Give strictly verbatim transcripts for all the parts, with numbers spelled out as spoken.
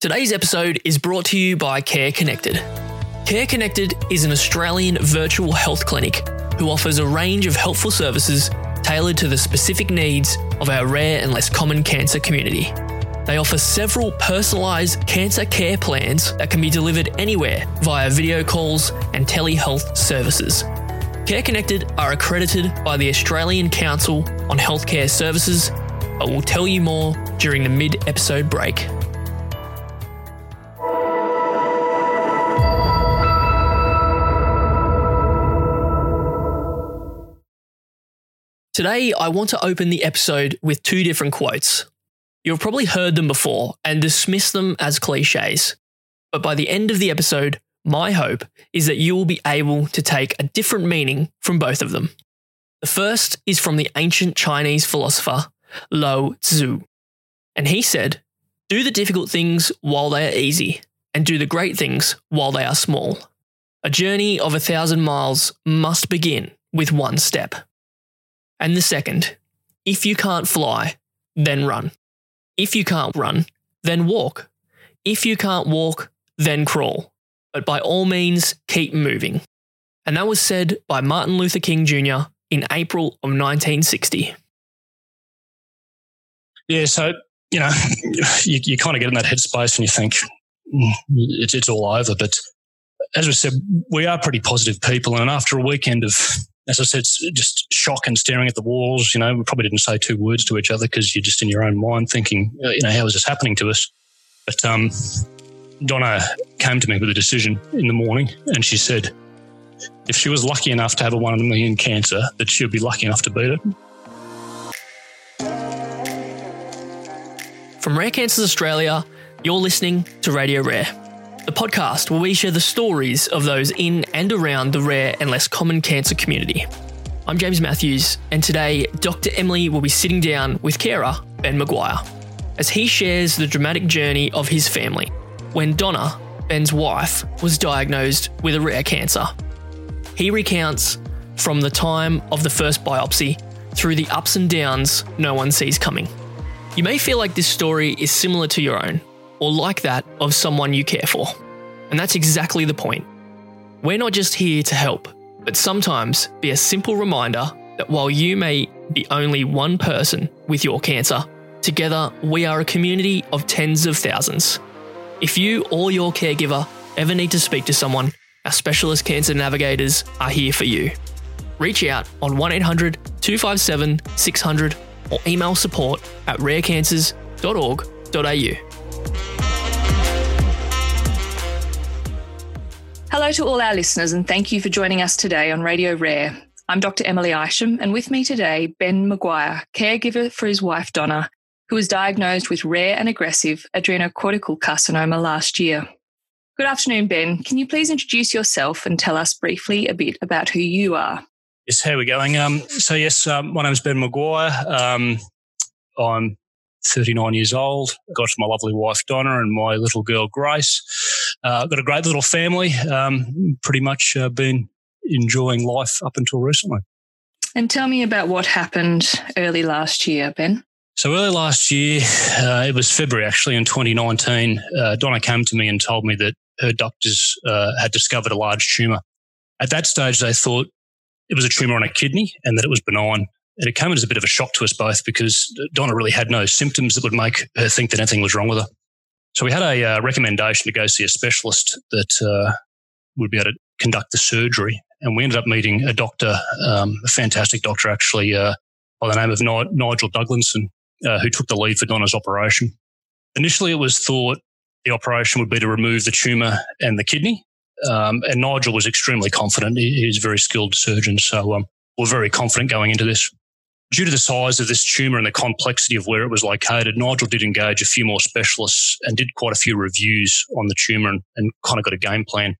Today's episode is brought to you by Care Connected. Care Connected is an Australian virtual health clinic who offers a range of helpful services tailored to the specific needs of our rare and less common cancer community. They offer several personalised cancer care plans that can be delivered anywhere via video calls and telehealth services. Care Connected are accredited by the Australian Council on Healthcare Services, but we'll tell you more during the mid-episode break. Today, I want to open the episode with two different quotes. You've probably heard them before and dismiss them as cliches, but by the end of the episode, my hope is that you will be able to take a different meaning from both of them. The first is from the ancient Chinese philosopher Lao Tzu, and he said, "Do the difficult things while they are easy, and do the great things while they are small. A journey of a thousand miles must begin with one step." And the second, if you can't fly, then run. If you can't run, then walk. If you can't walk, then crawl. But by all means, keep moving. And that was said by Martin Luther King Junior in April of nineteen sixty. Yeah, so, you know, you, you kind of get in that headspace and you think mm, it's, it's all over. But as we said, we are pretty positive people. And after a weekend of, as I said, just shock and staring at the walls, you know, we probably didn't say two words to each other because you're just in your own mind thinking, you know, how is this happening to us? But um, Donna came to me with a decision in the morning and she said, if she was lucky enough to have a one in a million cancer, that she would be lucky enough to beat it. From Rare Cancers Australia, you're listening to Radio Rare, the podcast where we share the stories of those in and around the rare and less common cancer community. I'm James Matthews, and today Doctor Emily will be sitting down with carer Ben Maguire as he shares the dramatic journey of his family when Donna, Ben's wife, was diagnosed with a rare cancer. He recounts from the time of the first biopsy through the ups and downs no one sees coming. You may feel like this story is similar to your own, or like that of someone you care for. And that's exactly the point. We're not just here to help, but sometimes be a simple reminder that while you may be only one person with your cancer, together we are a community of tens of thousands. If you or your caregiver ever need to speak to someone, our specialist cancer navigators are here for you. Reach out on one eight hundred two five seven six hundred or email support at rare cancers dot org dot a u. Hello to all our listeners and thank you for joining us today on Radio Rare. I'm Doctor Emily Isham and with me today, Ben Maguire, caregiver for his wife Donna, who was diagnosed with rare and aggressive adrenocortical carcinoma last year. Good afternoon, Ben. Can you please introduce yourself and tell us briefly a bit about who you are? Yes, how are we going? Um, so yes, um, my name is Ben Maguire. Um, I'm thirty-nine years old. I've got my lovely wife Donna and my little girl Grace. Uh, got a great little family, um, pretty much uh, been enjoying life up until recently. And tell me about what happened early last year, Ben. So early last year, uh, it was February actually in twenty nineteen, uh, Donna came to me and told me that her doctors uh, had discovered a large tumour. At that stage, they thought it was a tumour on her kidney and that it was benign. And it came as a bit of a shock to us both because Donna really had no symptoms that would make her think that anything was wrong with her. So we had a uh, recommendation to go see a specialist that uh, would be able to conduct the surgery. And we ended up meeting a doctor, um, a fantastic doctor actually, uh, by the name of Ni- Nigel Doughlinson, uh, who took the lead for Donna's operation. Initially, it was thought the operation would be to remove the tumour and the kidney. Um, and Nigel was extremely confident. He, he's a very skilled surgeon. So um, we're very confident going into this. Due to the size of this tumour and the complexity of where it was located, Nigel did engage a few more specialists and did quite a few reviews on the tumour and, and kind of got a game plan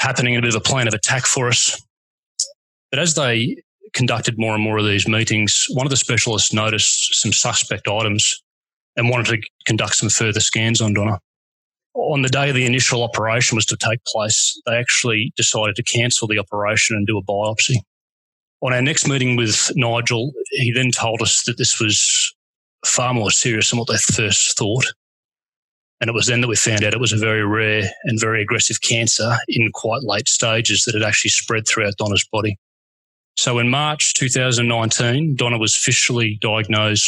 happening, a bit of a plan of attack for us. But as they conducted more and more of these meetings, one of the specialists noticed some suspect items and wanted to conduct some further scans on Donna. On the day the initial operation was to take place, they actually decided to cancel the operation and do a biopsy. On our next meeting with Nigel, he then told us that this was far more serious than what they first thought. And it was then that we found out it was a very rare and very aggressive cancer in quite late stages that had actually spread throughout Donna's body. So in March twenty nineteen, Donna was officially diagnosed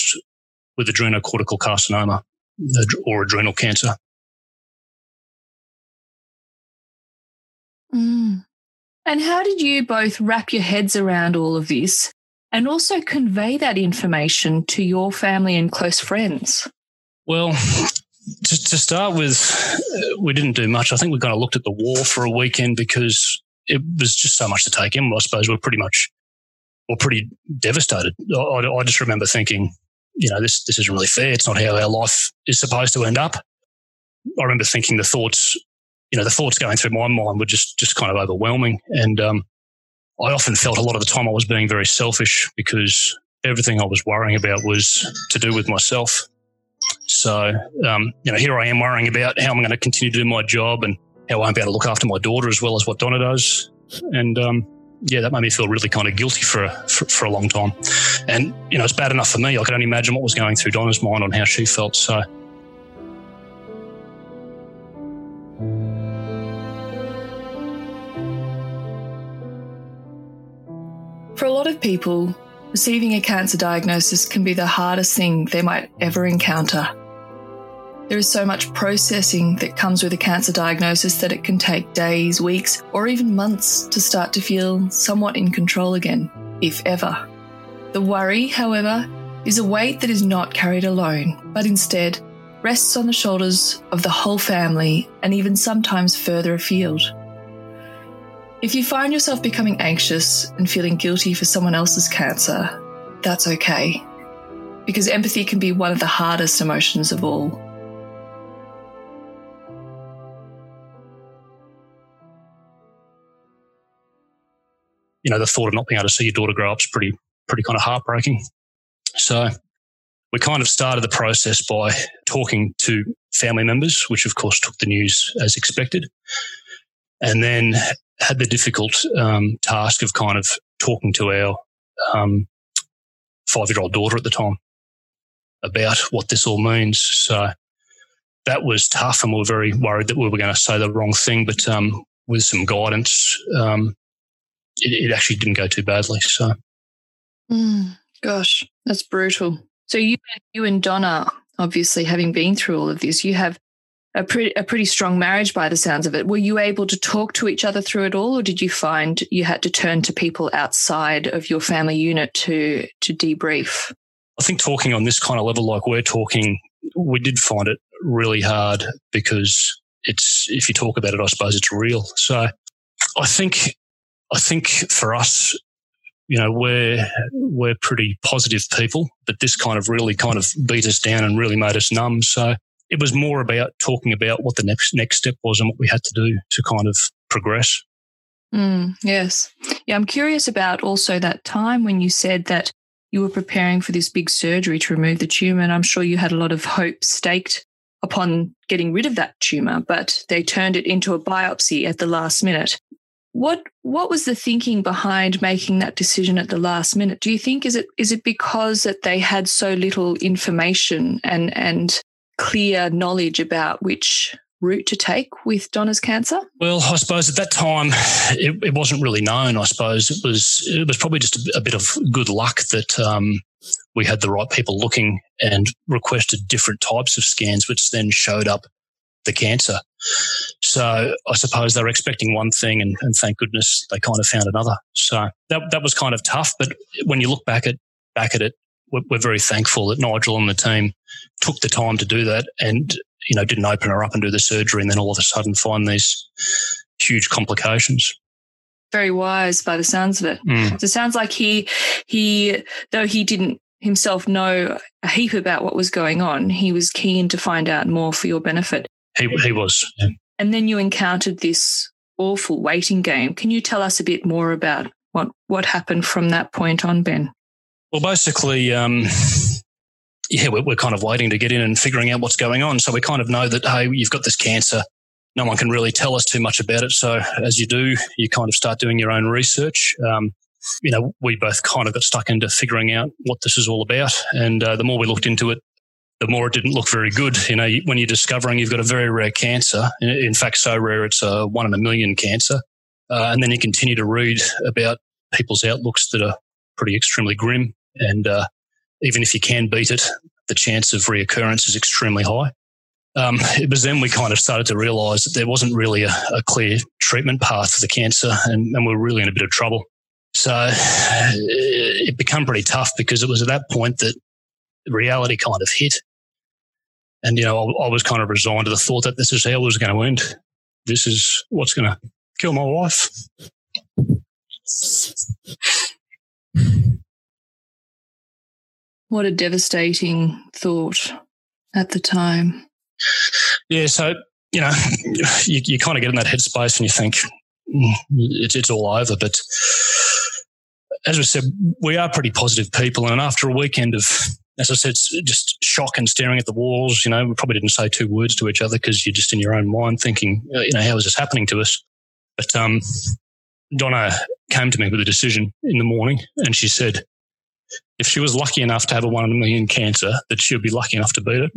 with adrenocortical carcinoma or adrenal cancer. Mm. And how did you both wrap your heads around all of this and also convey that information to your family and close friends? Well, to, to start with, we didn't do much. I think we kind of looked at the war for a weekend because it was just so much to take in. I suppose we're pretty much, we're pretty devastated. I, I just remember thinking, you know, this, this isn't really fair. It's not how our life is supposed to end up. I remember thinking the thoughts, you know, the thoughts going through my mind were just, just kind of overwhelming. And um, I often felt a lot of the time I was being very selfish because everything I was worrying about was to do with myself. So, um, you know, here I am worrying about how I'm going to continue to do my job and how I'm going to look after my daughter as well as what Donna does. And, um, yeah, that made me feel really kind of guilty for a, for, for a long time. And, you know, it's bad enough for me. I could only imagine what was going through Donna's mind on how she felt. So, for a lot of people, receiving a cancer diagnosis can be the hardest thing they might ever encounter. There is so much processing that comes with a cancer diagnosis that it can take days, weeks, or even months to start to feel somewhat in control again, if ever. The worry, however, is a weight that is not carried alone, but instead rests on the shoulders of the whole family and even sometimes further afield. If you find yourself becoming anxious and feeling guilty for someone else's cancer, that's okay, because empathy can be one of the hardest emotions of all. You know, the thought of not being able to see your daughter grow up is pretty, pretty kind of heartbreaking. So we kind of started the process by talking to family members, which of course took the news as expected, and then had the difficult um, task of kind of talking to our um, five-year-old daughter at the time about what this all means. So that was tough, and we were very worried that we were going to say the wrong thing, but um, with some guidance, um, It, it actually didn't go too badly. So, mm, gosh, that's brutal. So you, you and Donna, obviously having been through all of this, you have a pretty a pretty strong marriage by the sounds of it. Were you able to talk to each other through it all, or did you find you had to turn to people outside of your family unit to to debrief? I think talking on this kind of level, like we're talking, we did find it really hard because it's if you talk about it, I suppose it's real. So, I think. I think for us, you know, we're we're pretty positive people, but this kind of really kind of beat us down and really made us numb. So it was more about talking about what the next next step was and what we had to do to kind of progress. Mm, yes. Yeah, I'm curious about also that time when you said that you were preparing for this big surgery to remove the tumour, and I'm sure you had a lot of hope staked upon getting rid of that tumour, but they turned it into a biopsy at the last minute. What what was the thinking behind making that decision at the last minute? Do you think is it is it because that they had so little information and and clear knowledge about which route to take with Donna's cancer? Well, I suppose at that time it, it wasn't really known. I suppose it was it was probably just a, a bit of good luck that um, we had the right people looking and requested different types of scans, which then showed up the cancer. So I suppose they were expecting one thing and, and thank goodness they kind of found another. So that that was kind of tough. But when you look back at back at it, we're, we're very thankful that Nigel and the team took the time to do that and, you know, didn't open her up and do the surgery and then all of a sudden find these huge complications. Very wise by the sounds of it. Mm. So it sounds like he he, though he didn't himself know a heap about what was going on, he was keen to find out more for your benefit. He, he was. Yeah. And then you encountered this awful waiting game. Can you tell us a bit more about what, what happened from that point on, Ben? Well, basically, um, yeah, we're, we're kind of waiting to get in and figuring out what's going on. So we kind of know that, hey, you've got this cancer. No one can really tell us too much about it. So as you do, you kind of start doing your own research. Um, you know, we both kind of got stuck into figuring out what this is all about. And uh, the more we looked into it, the more it didn't look very good. You know, when you're discovering you've got a very rare cancer, in fact, so rare it's a one in a million cancer, uh, and then you continue to read about people's outlooks that are pretty extremely grim, and uh, even if you can beat it, the chance of reoccurrence is extremely high. Um, it was then we kind of started to realise that there wasn't really a, a clear treatment path for the cancer, and, and we were really in a bit of trouble. So it became pretty tough because it was at that point that reality kind of hit. And, you know, I, I was kind of resigned to the thought that this is how it was going to end. This is what's going to kill my wife. What a devastating thought at the time. Yeah, so, you know, you, you kind of get in that headspace and you think it's, it's all over. But as I said, we are pretty positive people. And after a weekend of, as I said, just shock and staring at the walls, you know, we probably didn't say two words to each other because you're just in your own mind thinking, you know, how is this happening to us? But um, Donna came to me with a decision in the morning and she said, if she was lucky enough to have a one in a million cancer, that she'd be lucky enough to beat it.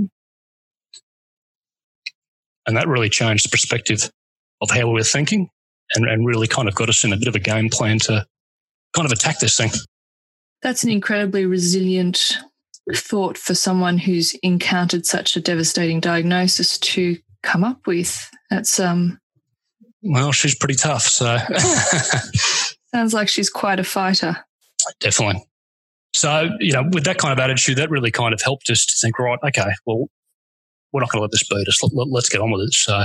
And that really changed the perspective of how we were thinking and, and really kind of got us in a bit of a game plan to kind of attack this thing. That's an incredibly resilient thought for someone who's encountered such a devastating diagnosis to come up with. That's um. Well, she's pretty tough, so. Sounds like she's quite a fighter. Definitely. So, you know, with that kind of attitude, that really kind of helped us to think, right, okay, well, we're not going to let this beat us. Let, let's get on with it. So,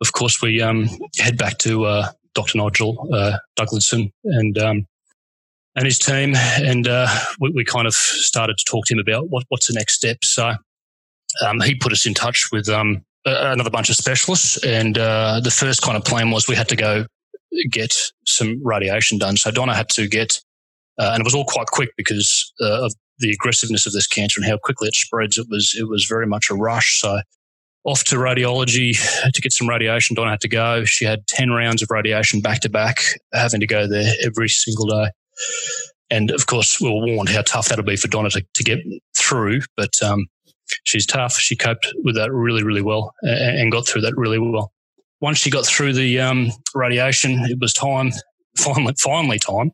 of course, we um, head back to uh, Doctor Nigel uh, Doughlinson and um, and his team, and uh, we, we kind of started to talk to him about what, what's the next step. So, um, he put us in touch with um, another bunch of specialists, and uh, the first kind of plan was we had to go get some radiation done. So, Donna had to get, uh, and it was all quite quick because uh, of the aggressiveness of this cancer and how quickly it spreads. It was it was very much a rush. So off to radiology to get some radiation. Donna had to go. She had ten rounds of radiation back to back, having to go there every single day. And of course, we were warned how tough that'll be for Donna to, to get through. But um, she's tough. She coped with that really, really well and got through that really well. Once she got through the um, radiation, it was time, finally, finally time.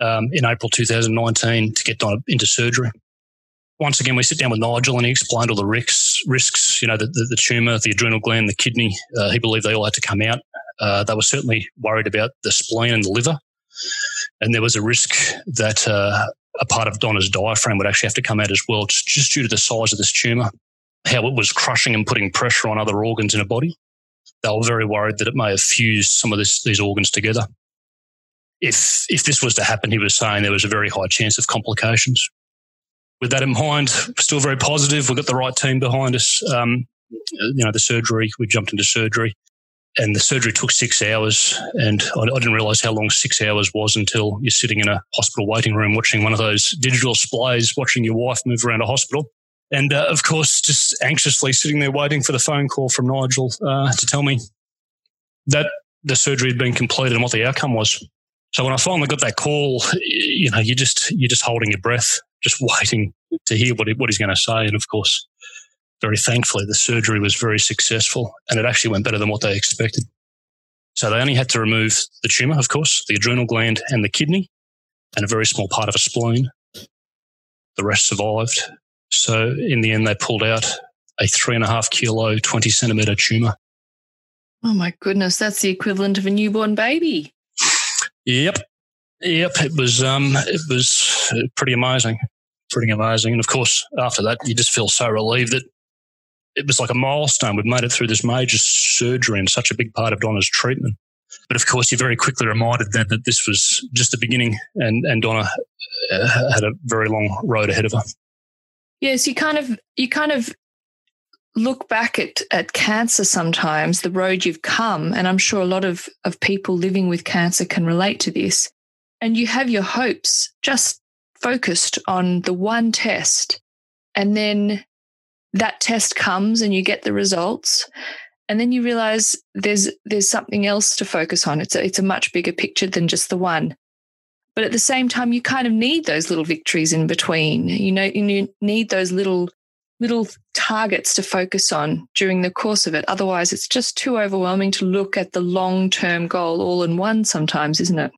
Um, in April two thousand nineteen to get Donna into surgery. Once again, we sit down with Nigel and he explained all the risks, risks you know, the, the, the tumour, the adrenal gland, the kidney. Uh, he believed they all had to come out. Uh, they were certainly worried about the spleen and the liver. And there was a risk that uh, a part of Donna's diaphragm would actually have to come out as well, just, just due to the size of this tumour, how it was crushing and putting pressure on other organs in her body. They were very worried that it may have fused some of this, these organs together. If if this was to happen, he was saying there was a very high chance of complications. With that in mind, still very positive. We've got the right team behind us. Um, you know, the surgery, we jumped into surgery and the surgery took six hours and I, I didn't realise how long six hours was until you're sitting in a hospital waiting room watching one of those digital displays, watching your wife move around a hospital. And, uh, of course, just anxiously sitting there waiting for the phone call from Nigel uh, to tell me that the surgery had been completed and what the outcome was. So when I finally got that call, you know, you're just you're just holding your breath, just waiting to hear what he, what he's going to say. And of course, very thankfully, the surgery was very successful, and it actually went better than what they expected. So they only had to remove the tumour, of course, the adrenal gland and the kidney, and a very small part of a spleen. The rest survived. So in the end, they pulled out a three and a half kilo, twenty centimetre tumour. Oh my goodness, that's the equivalent of a newborn baby. Yep, yep. It was um, it was pretty amazing, pretty amazing. And of course, after that, you just feel so relieved that it was like a milestone. We've made it through this major surgery and such a big part of Donna's treatment. But of course, you're very quickly reminded then that this was just the beginning, and and Donna uh, had a very long road ahead of her. Yes, you kind of you kind of look back at at cancer sometimes, the road you've come, and I'm sure a lot of, of people living with cancer can relate to this, and you have your hopes just focused on the one test, and then that test comes and you get the results, and then you realise there's there's something else to focus on. It's a, it's a much bigger picture than just the one. But at the same time, you kind of need those little victories in between. You know, you need those little little targets to focus on during the course of it. Otherwise, it's just too overwhelming to look at the long-term goal all in one sometimes, isn't it?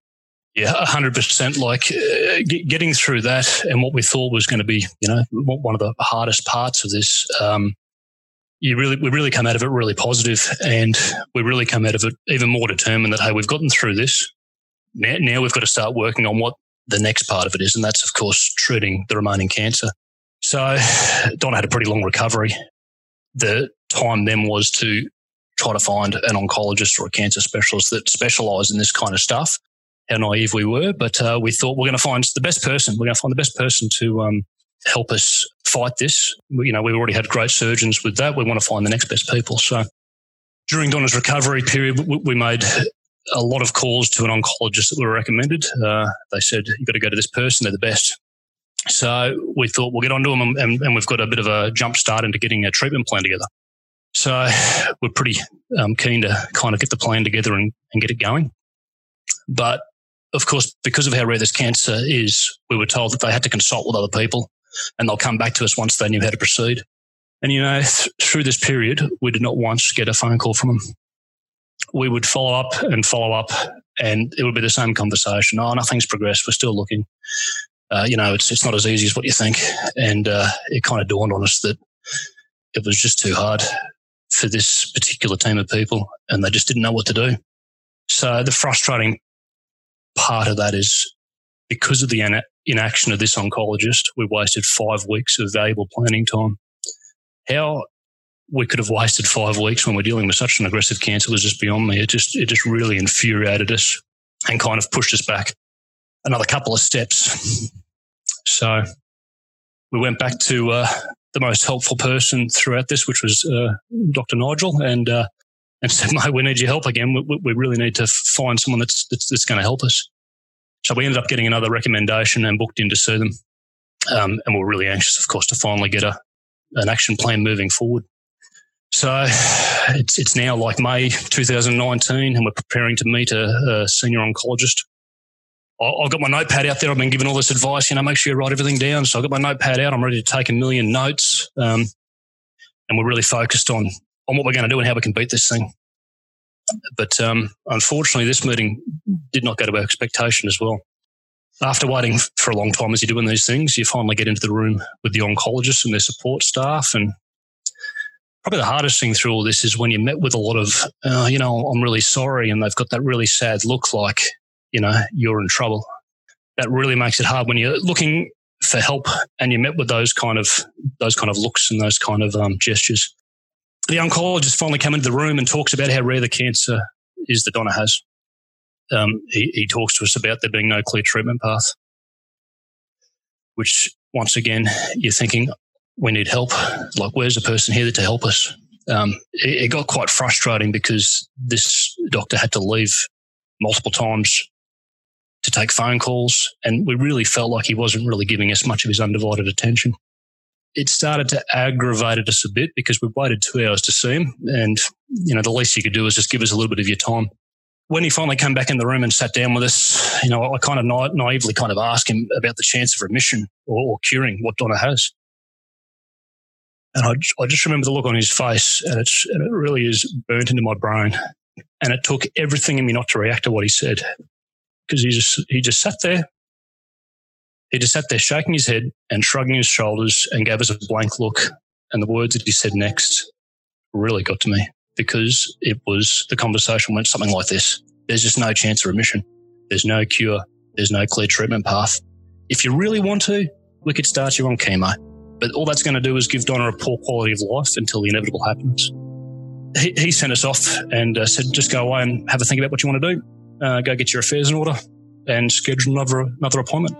Yeah, one hundred percent. Like uh, g- getting through that and what we thought was going to be, you know, one of the hardest parts of this, um, you really, we really come out of it really positive, and we really come out of it even more determined that, hey, we've gotten through this. Now, now we've got to start working on what the next part of it is, and that's, of course, treating the remaining cancer. So Donna had a pretty long recovery. The time then was to try to find an oncologist or a cancer specialist that specialised in this kind of stuff. How naive we were, but uh, we thought we're going to find the best person. We're going to find the best person to um, help us fight this. We, you know, we've already had great surgeons with that. We want to find the next best people. So during Donna's recovery period, we, we made a lot of calls to an oncologist that we were recommended. Uh, they said, you've got to go to this person. They're the best. So we thought we'll get onto them, and, and we've got a bit of a jump start into getting a treatment plan together. So we're pretty um, keen to kind of get the plan together and, and get it going. But of course, because of how rare this cancer is, we were told that they had to consult with other people and they'll come back to us once they knew how to proceed. And, you know, th- through this period, we did not once get a phone call from them. We would follow up and follow up and it would be the same conversation. Oh, nothing's progressed. We're still looking. Uh, you know, it's it's not as easy as what you think. And uh, it kind of dawned on us that it was just too hard for this particular team of people and they just didn't know what to do. So the frustrating part of that is because of the inaction of this oncologist, we wasted five weeks of valuable planning time. How we could have wasted five weeks when we're dealing with such an aggressive cancer was just beyond me. It just it just really infuriated us and kind of pushed us back another couple of steps. So we went back to uh, the most helpful person throughout this, which was uh, Doctor Nigel, and uh, and said, mate, we need your help again. We, we really need to find someone that's, that's, that's going to help us. So we ended up getting another recommendation and booked in to see them. Um, and we were really anxious, of course, to finally get a, an action plan moving forward. So it's, it's now like May twenty nineteen and we're preparing to meet a, a senior oncologist. I've got my notepad out there. I've been given all this advice, you know, make sure you write everything down. So I've got my notepad out. I'm ready to take a million notes. Um, and we're really focused on on what we're going to do and how we can beat this thing. But um, unfortunately, this meeting did not go to our expectation as well. After waiting for a long time as you're doing these things, you finally get into the room with the oncologists and their support staff. And probably the hardest thing through all this is when you're met with a lot of, uh, you know, I'm really sorry, and they've got that really sad look like, you know, you're in trouble. That really makes it hard when you're looking for help and you're met with those kind of those kind of looks and those kind of um, gestures. The oncologist finally came into the room and talks about how rare the cancer is that Donna has. Um, he, he talks to us about there being no clear treatment path, which once again, you're thinking, we need help. Like, where's the person here to help us? Um, it, it got quite frustrating because this doctor had to leave multiple times to take phone calls, and we really felt like he wasn't really giving us much of his undivided attention. It started to aggravate us a bit because we waited two hours to see him, and you know the least you could do is just give us a little bit of your time. When he finally came back in the room and sat down with us, you know, I kind of na- naively kind of asked him about the chance of remission or, or curing what Donna has, and I, I just remember the look on his face, and it's and it really is burnt into my brain. And it took everything in me not to react to what he said, because he just he just sat there. He just sat there shaking his head and shrugging his shoulders and gave us a blank look. And the words that he said next really got to me, because it was, the conversation went something like this. There's just no chance of remission. There's no cure. There's no clear treatment path. If you really want to, we could start you on chemo. But all that's going to do is give Donna a poor quality of life until the inevitable happens. He, he sent us off and uh, said, just go away and have a think about what you want to do. Uh, go get your affairs in order and schedule another, another appointment.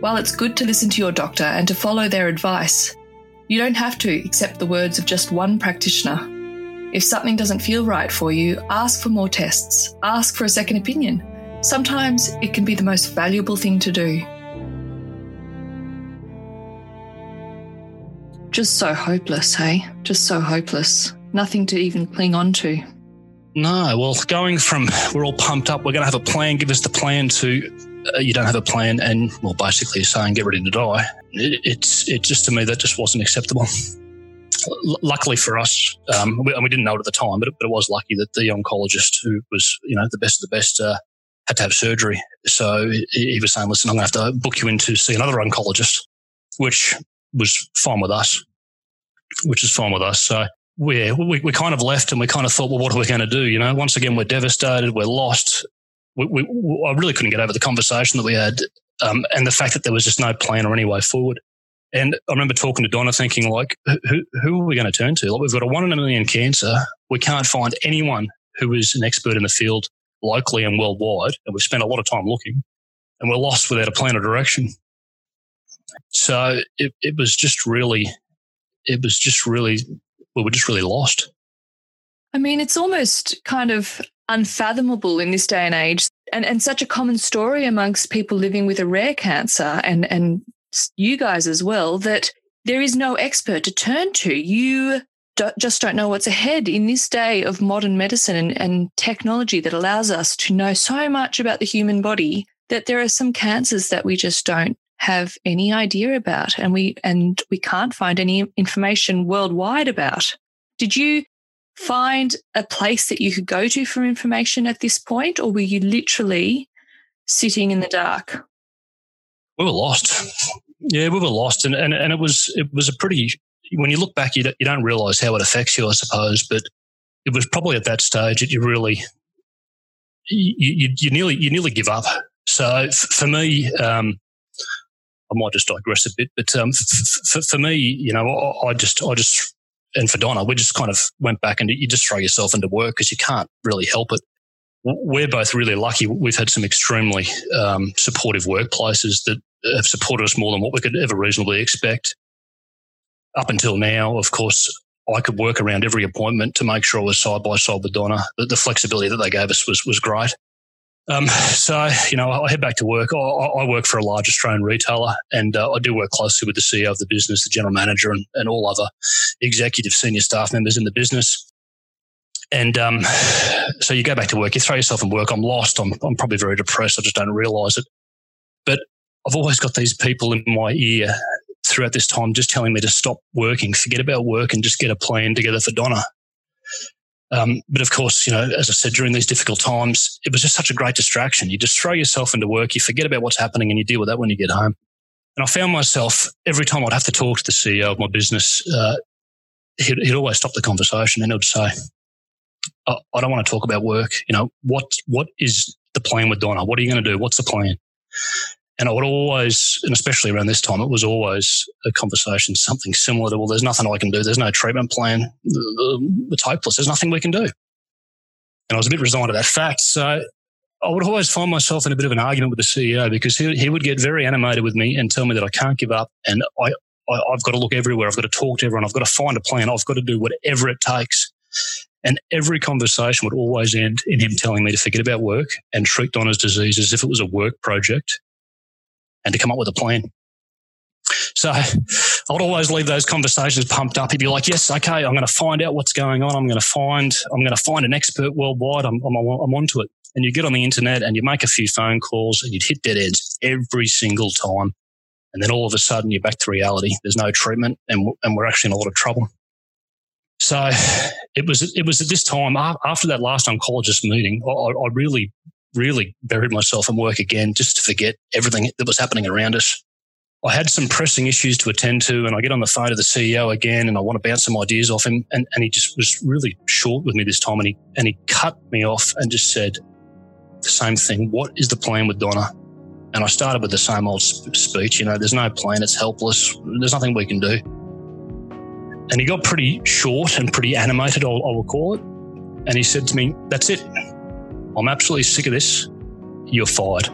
While it's good to listen to your doctor and to follow their advice, you don't have to accept the words of just one practitioner. If something doesn't feel right for you, ask for more tests, ask for a second opinion. Sometimes it can be the most valuable thing to do. Just so hopeless, hey? Just so hopeless. Nothing to even cling on to. No, well, going from we're all pumped up, we're going to have a plan, give us the plan, to uh, you don't have a plan and, well, basically saying get ready to die. It, it's it just, to me, that just wasn't acceptable. L- luckily for us, um, we, and we didn't know it at the time, but it, but it was lucky that the oncologist, who was, you know, the best of the best, uh, had to have surgery. So he, he was saying, listen, I'm going to have to book you in to see another oncologist, which was fine with us, which is fine with us. So we, we, we kind of left and we kind of thought, well, what are we going to do? You know, once again, we're devastated, we're lost. We, we, I really couldn't get over the conversation that we had, um, and the fact that there was just no plan or any way forward. And I remember talking to Donna thinking, like, who, who are we going to turn to? Like, we've got a one in a million cancer. We can't find anyone who is an expert in the field locally and worldwide. And we've spent a lot of time looking and we're lost without a plan or direction. So it, it was just really, it was just really, we were just really lost. I mean, it's almost kind of unfathomable in this day and age, and, and such a common story amongst people living with a rare cancer, and, and you guys as well, that there is no expert to turn to. You do, just don't know what's ahead in this day of modern medicine and, and technology that allows us to know so much about the human body, that there are some cancers that we just don't have any idea about, and we and we can't find any information worldwide about. Did you find a place that you could go to for information at this point, or were you literally sitting in the dark? We were lost. Yeah, we were lost. And, and, and it was it was a pretty, when you look back, you don't, you don't realise how it affects you, I suppose, but it was probably at that stage that you really, you, you, you nearly you nearly give up. So f- for me, um, I might just digress a bit, but um, f- f- for me, you know, I, I just, I just, and for Donna, we just kind of went back and you just throw yourself into work because you can't really help it. We're both really lucky. We've had some extremely um, supportive workplaces that have supported us more than what we could ever reasonably expect. Up until now, of course, I could work around every appointment to make sure I was side by side with Donna. The flexibility that they gave us was was great. Um, so, you know, I head back to work. I, I work for a large Australian retailer, and uh, I do work closely with the C E O of the business, the general manager, and, and all other executive senior staff members in the business. And um, so you go back to work, you throw yourself in work. I'm lost. I'm, I'm probably very depressed. I just don't realise it. But I've always got these people in my ear throughout this time just telling me to stop working, forget about work and just get a plan together for Donna. Um, but of course, you know, as I said, during these difficult times, it was just such a great distraction. You just throw yourself into work, you forget about what's happening and you deal with that when you get home. And I found myself, every time I'd have to talk to the C E O of my business, uh, he'd, he'd always stop the conversation and he'd say, I don't want to talk about work. You know, what what is the plan with Donna? What are you going to do? What's the plan? And I would always, and especially around this time, it was always a conversation, something similar to, well, there's nothing I can do. There's no treatment plan. It's hopeless. There's nothing we can do. And I was a bit resigned to that fact. So I would always find myself in a bit of an argument with the C E O because he, he would get very animated with me and tell me that I can't give up and I, I, I've got to look everywhere. I've got to talk to everyone. I've got to find a plan. I've got to do whatever it takes. And every conversation would always end in him telling me to forget about work and treat Donna's disease as if it was a work project and to come up with a plan. So I would always leave those conversations pumped up. He'd be like, yes, okay, I'm going to find out what's going on. I'm going to find I'm going to find an expert worldwide. I'm, I'm, I'm onto it. And you get on the internet and you make a few phone calls and you'd hit dead ends every single time. And then all of a sudden you're back to reality. There's no treatment and and we're actually in a lot of trouble. So it was it was at this time, after that last oncologist meeting, I, I really, really buried myself in work again just to forget everything that was happening around us. I had some pressing issues to attend to and I get on the phone to the C E O again and I want to bounce some ideas off him and, and he just was really short with me this time and he, and he cut me off and just said the same thing, what is the plan with Donna? And I started with the same old sp- speech, you know, there's no plan, it's helpless, there's nothing we can do. And he got pretty short and pretty animated, I will call it. And he said to me, that's it. I'm absolutely sick of this. You're fired.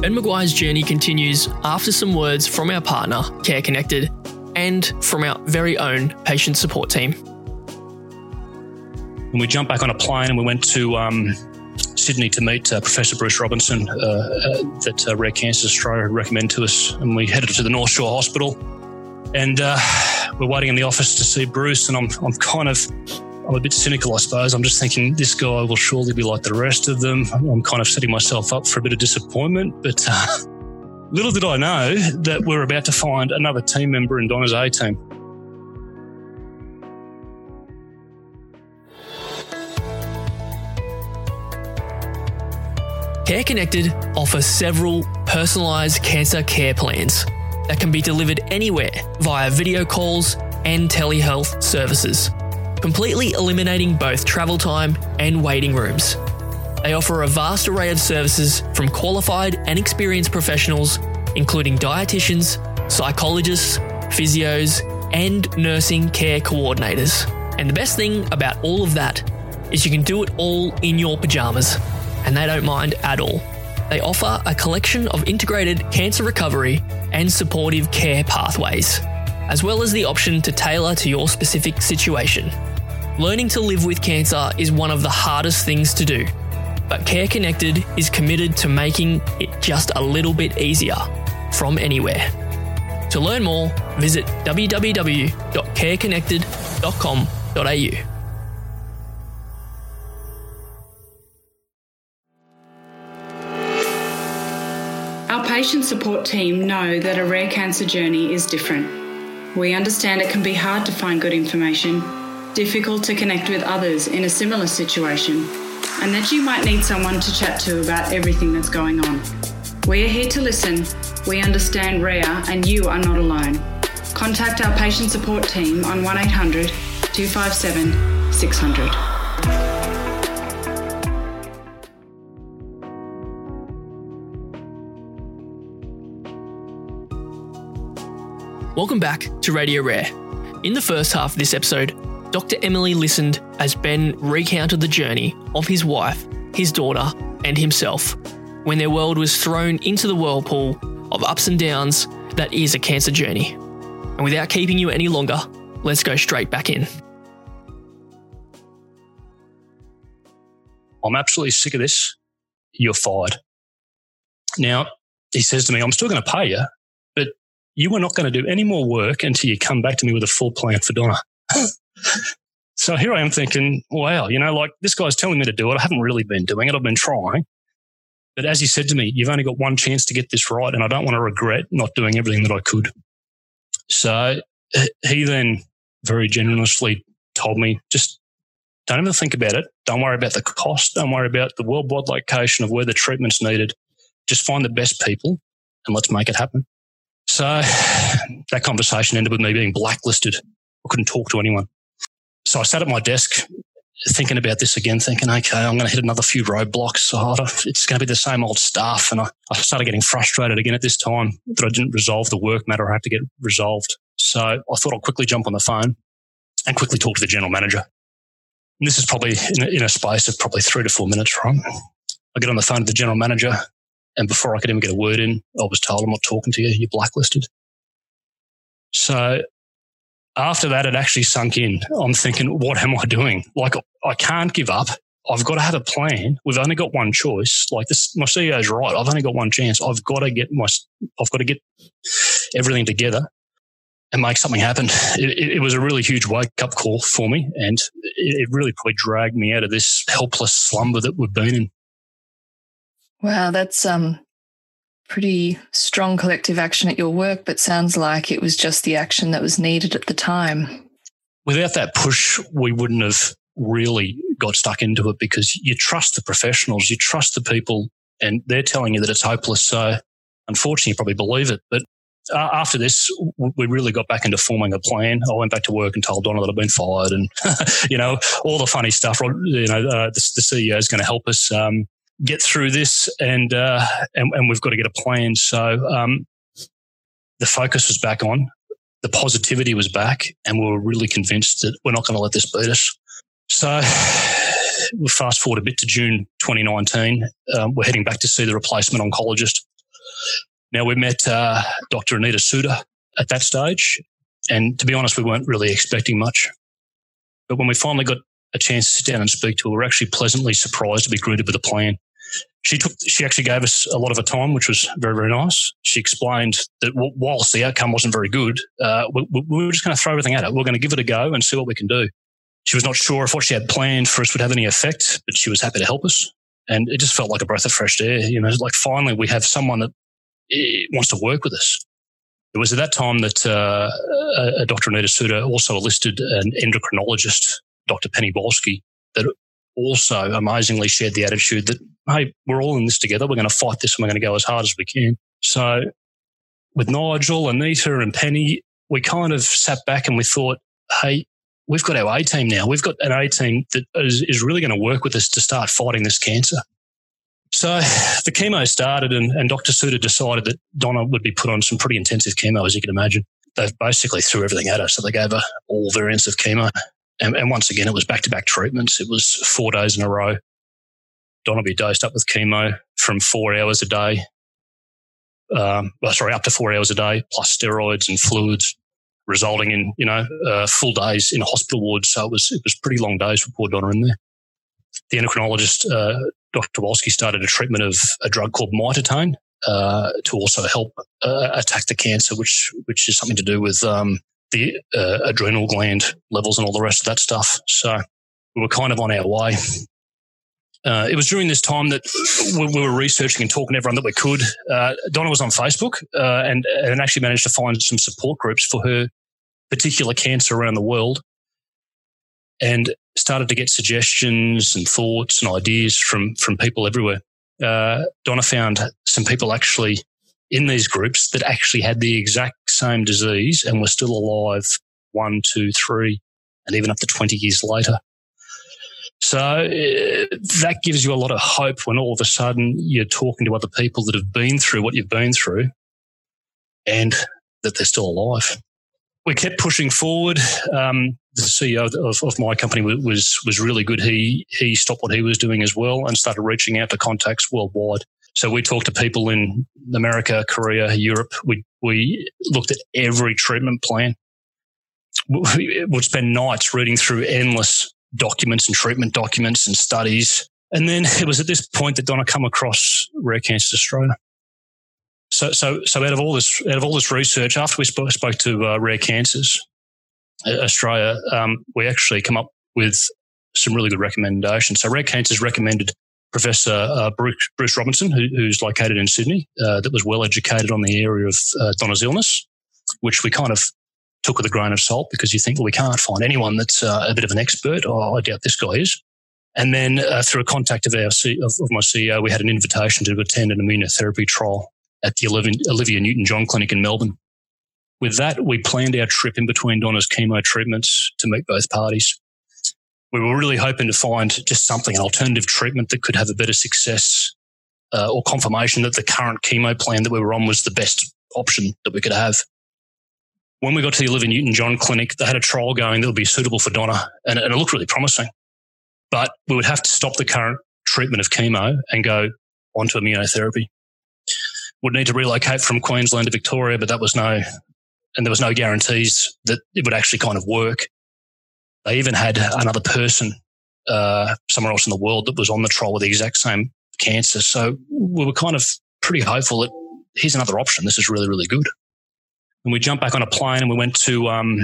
Ben Maguire's journey continues after some words from our partner, Care Connected, and from our very own patient support team. And we jumped back on a plane and we went to um, Sydney to meet uh, Professor Bruce Robinson uh, uh, that uh, Rare Cancers Australia had recommended to us, and we headed to the North Shore Hospital and uh, we're waiting in the office to see Bruce, and I'm I'm kind of I'm a bit cynical, I suppose. I'm just thinking this guy will surely be like the rest of them. I'm kind of setting myself up for a bit of disappointment. But uh, little did I know that we're about to find another team member in Donna's A team. Care Connected offers several personalised cancer care plans that can be delivered anywhere via video calls and telehealth services, completely eliminating both travel time and waiting rooms. They offer a vast array of services from qualified and experienced professionals, including dietitians, psychologists, physios, and nursing care coordinators. And the best thing about all of that is you can do it all in your pajamas. And they don't mind at all. They offer a collection of integrated cancer recovery and supportive care pathways, as well as the option to tailor to your specific situation. Learning to live with cancer is one of the hardest things to do, but Care Connected is committed to making it just a little bit easier from anywhere. To learn more, visit w w w dot care connected dot com dot a u. Patient support team know that a rare cancer journey is different. We understand it can be hard to find good information, difficult to connect with others in a similar situation, and that you might need someone to chat to about everything that's going on. We are here to listen. We understand Rare, and you are not alone. Contact our patient support team on one eight hundred two five seven six hundred. Welcome back to Radio Rare. In the first half of this episode, Doctor Emily listened as Ben recounted the journey of his wife, his daughter, and himself when their world was thrown into the whirlpool of ups and downs that is a cancer journey. And without keeping you any longer, let's go straight back in. I'm absolutely sick of this. You're fired. Now, he says to me, I'm still going to pay you, but you are not going to do any more work until you come back to me with a full plan for Donna. So here I am thinking, wow, you know, like this guy's telling me to do it. I haven't really been doing it. I've been trying. But as he said to me, you've only got one chance to get this right, and I don't want to regret not doing everything that I could. So he then very generously told me, just don't even think about it. Don't worry about the cost. Don't worry about the worldwide location of where the treatment's needed. Just find the best people and let's make it happen. So that conversation ended with me being blacklisted. I couldn't talk to anyone. So I sat at my desk thinking about this again, thinking, okay, I'm going to hit another few roadblocks. Oh, it's going to be the same old stuff. And I, I started getting frustrated again at this time that I didn't resolve the work matter I had to get resolved. So I thought I'll quickly jump on the phone and quickly talk to the general manager. And this is probably in a, in a space of probably three to four minutes, right? I get on the phone to the general manager. And before I could even get a word in, I was told, I'm not talking to you, you're blacklisted. So after that, it actually sunk in. I'm thinking, what am I doing? Like, I can't give up. I've got to have a plan. We've only got one choice. Like this, my C E O's right. I've only got one chance. I've got to get my, I've got to get everything together and make something happen. It, it was a really huge wake-up call for me, and it really probably dragged me out of this helpless slumber that we've been in. Wow, that's um pretty strong collective action at your work, but sounds like it was just the action that was needed at the time. Without that push, we wouldn't have really got stuck into it, because you trust the professionals, you trust the people, and they're telling you that it's hopeless. So unfortunately, you probably believe it. But uh, after this, we really got back into forming a plan. I went back to work and told Donna that I'd been fired and, you know, all the funny stuff. You know, uh, the, the C E O is going to help us Um, get through this, and uh, and and we've got to get a plan. So um, the focus was back on, the positivity was back, and we were really convinced that we're not going to let this beat us. So we fast forward a bit to June twenty nineteen. Um, we're heading back to see the replacement oncologist. Now, we met uh, Doctor Anita Suda at that stage, and to be honest, we weren't really expecting much. But when we finally got a chance to sit down and speak to her, we were actually pleasantly surprised to be greeted with a plan. She took, she actually gave us a lot of her time, which was very, very nice. She explained that whilst the outcome wasn't very good, uh, we, we were just going to throw everything at it. We we're going to give it a go and see what we can do. She was not sure if what she had planned for us would have any effect, but she was happy to help us. And it just felt like a breath of fresh air. You know, like finally we have someone that wants to work with us. It was at that time that uh, uh, Doctor Anita Suda also enlisted an endocrinologist, Doctor Penny Borsky, that also amazingly shared the attitude that, hey, we're all in this together. We're going to fight this and we're going to go as hard as we can. So with Nigel, Anita and Penny, we kind of sat back and we thought, hey, we've got our A-team now. We've got an A-team that is, is really going to work with us to start fighting this cancer. So the chemo started and, and Doctor Suda decided that Donna would be put on some pretty intensive chemo, as you can imagine. They basically threw everything at her. So they gave her all variants of chemo. And, and once again, it was back-to-back treatments. It was four days in a row. Donna would be dosed up with chemo from four hours a day. Um, well, sorry, up to four hours a day, plus steroids and fluids, resulting in, you know, uh, full days in a hospital ward. So it was it was pretty long days for poor Donna in there. The endocrinologist, uh, Doctor Wolski, started a treatment of a drug called mitotane uh, to also help uh, attack the cancer, which which is something to do with um, the uh, adrenal gland levels and all the rest of that stuff. So we were kind of on our way. Uh, it was during this time that we were researching and talking to everyone that we could. Uh, Donna was on Facebook uh, and, and actually managed to find some support groups for her particular cancer around the world, and started to get suggestions and thoughts and ideas from from people everywhere. Uh, Donna found some people actually in these groups that actually had the exact same disease and were still alive one, two, three, and even up to twenty years later. So uh, that gives you a lot of hope when all of a sudden you're talking to other people that have been through what you've been through and that they're still alive. We kept pushing forward. Um, the C E O of, of my company was was really good. He he stopped what he was doing as well and started reaching out to contacts worldwide. So we talked to people in America, Korea, Europe. We we looked at every treatment plan. We would spend nights reading through endless documents and treatment documents and studies. And then it was at this point that Donna come across Rare Cancers Australia. So, so, so out of all this, out of all this research, after we spoke, spoke to uh, Rare Cancers Australia, um, we actually come up with some really good recommendations. So, Rare Cancers recommended Professor uh, Bruce, Bruce Robinson, who, who's located in Sydney, uh, that was well educated on the area of uh, Donna's illness, which we kind of took with a grain of salt because you think, well, we can't find anyone that's uh, a bit of an expert. Oh, I doubt this guy is. And then uh, through a contact of our C- of, of my C E O, we had an invitation to attend an immunotherapy trial at the Olivia Newton-John Clinic in Melbourne. With that, we planned our trip in between Donna's chemo treatments to meet both parties. We were really hoping to find just something, an alternative treatment that could have a better success uh, or confirmation that the current chemo plan that we were on was the best option that we could have. When we got to the Olivia Newton-John Clinic, they had a trial going that would be suitable for Donna, and, and it looked really promising. But we would have to stop the current treatment of chemo and go onto immunotherapy. Would need to relocate from Queensland to Victoria, but that was no, and there was no guarantees that it would actually kind of work. They even had another person uh, somewhere else in the world that was on the trial with the exact same cancer. So we were kind of pretty hopeful that here's another option. This is really, really good. And we jumped back on a plane and we went to um,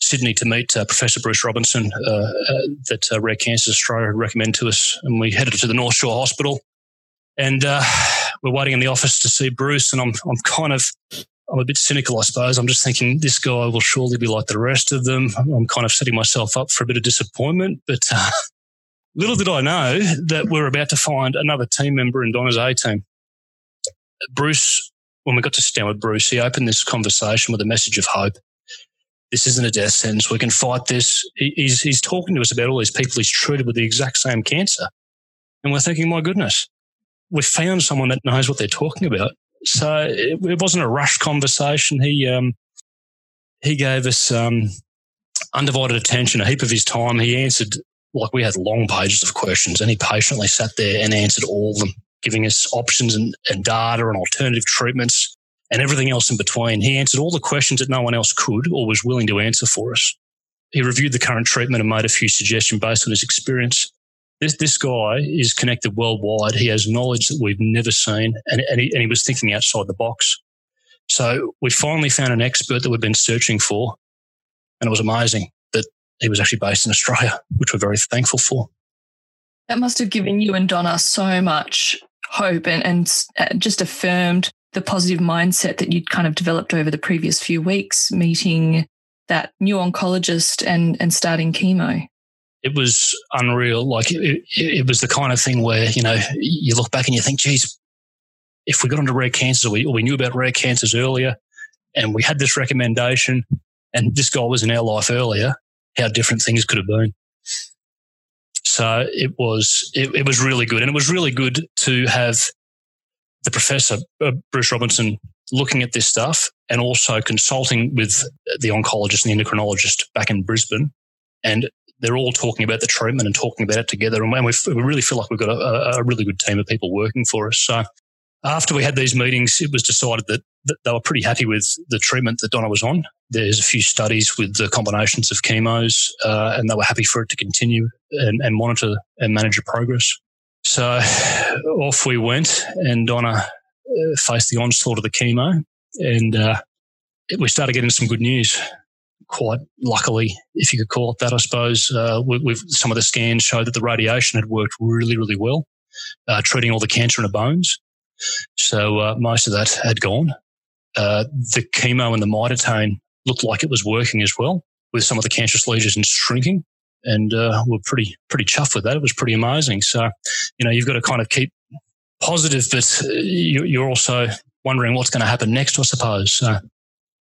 Sydney to meet uh, Professor Bruce Robinson uh, uh, that uh, Rare Cancers Australia had recommended to us. And we headed to the North Shore Hospital. And uh, we're waiting in the office to see Bruce, and I'm I'm kind of, I'm a bit cynical, I suppose. I'm just thinking this guy will surely be like the rest of them. I'm kind of setting myself up for a bit of disappointment. But uh, little did I know that we're about to find another team member in Donna's A-team. Bruce, when we got to sit down with Bruce, he opened this conversation with a message of hope. This isn't a death sentence. We can fight this. He, he's, he's talking to us about all these people he's treated with the exact same cancer. And we're thinking, my goodness, we found someone that knows what they're talking about. So it, it wasn't a rushed conversation. He um, he gave us um, undivided attention, a heap of his time. He answered, like we had long pages of questions, and he patiently sat there and answered all of them, giving us options and, and data and alternative treatments and everything else in between. He answered all the questions that no one else could or was willing to answer for us. He reviewed the current treatment and made a few suggestions based on his experience. This this guy is connected worldwide. He has knowledge that we've never seen, and, and, he, and he was thinking outside the box. So we finally found an expert that we'd been searching for, and it was amazing that he was actually based in Australia, which we're very thankful for. That must have given you and Donna so much hope and, and just affirmed the positive mindset that you'd kind of developed over the previous few weeks, meeting that new oncologist and, and starting chemo. It was unreal. Like it, it was the kind of thing where, you know, you look back and you think, geez, if we got into rare cancers or we, or we knew about rare cancers earlier and we had this recommendation and this guy was in our life earlier, how different things could have been. So it was, it, it was really good. And it was really good to have the Professor, uh, Bruce Robinson, looking at this stuff and also consulting with the oncologist and the endocrinologist back in Brisbane. And they're all talking about the treatment and talking about it together. And we, we really feel like we've got a, a really good team of people working for us. So after we had these meetings, it was decided that, that they were pretty happy with the treatment that Donna was on. There's a few studies with the combinations of chemos, uh, and they were happy for it to continue and, and monitor and manage your progress. So off we went, and Donna faced the onslaught of the chemo, and uh, we started getting some good news. Quite luckily, if you could call it that, I suppose. Uh, we, we've, some of the scans showed that the radiation had worked really, really well, uh, treating all the cancer in her bones. So uh, most of that had gone. Uh, the chemo and the mitotane looked like it was working as well, with some of the cancerous lesions shrinking. And uh, we're pretty pretty chuffed with that. It was pretty amazing. So, you know, you've got to kind of keep positive, but you, you're also wondering what's going to happen next, I suppose. So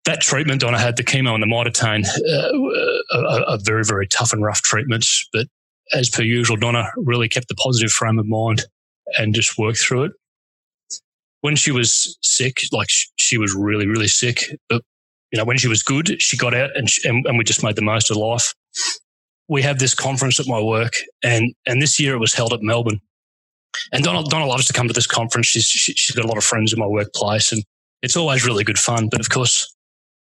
that treatment Donna had, the chemo and the mitotane, uh, are, are very, very tough and rough treatments. But as per usual, Donna really kept the positive frame of mind and just worked through it. When she was sick, like she was really, really sick, but, you know, when she was good, she got out and, she, and, and we just made the most of life. We have this conference at my work, and, and this year it was held at Melbourne. And Donna, Donna loves to come to this conference. She's, she, she's got a lot of friends in my workplace, and it's always really good fun. But of course,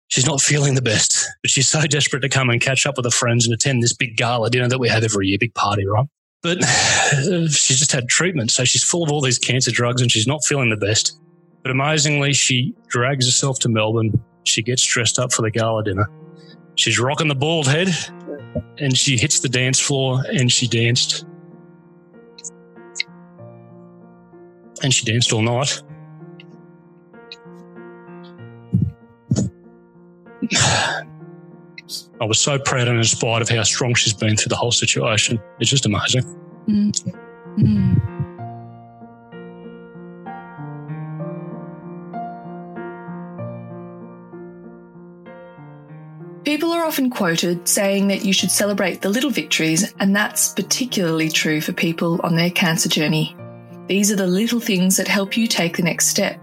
she's not feeling the best, but she's so desperate to come and catch up with her friends and attend this big gala dinner that we have every year, big party, right? But she's just had treatment, so she's full of all these cancer drugs and she's not feeling the best. But amazingly, she drags herself to Melbourne. She gets dressed up for the gala dinner. She's rocking the bald head, and she hits the dance floor, and she danced. And she danced all night. I was so proud and inspired of how strong she's been through the whole situation. It's just amazing. Mm. Mm. People are often quoted saying that you should celebrate the little victories, and that's particularly true for people on their cancer journey. These are the little things that help you take the next step.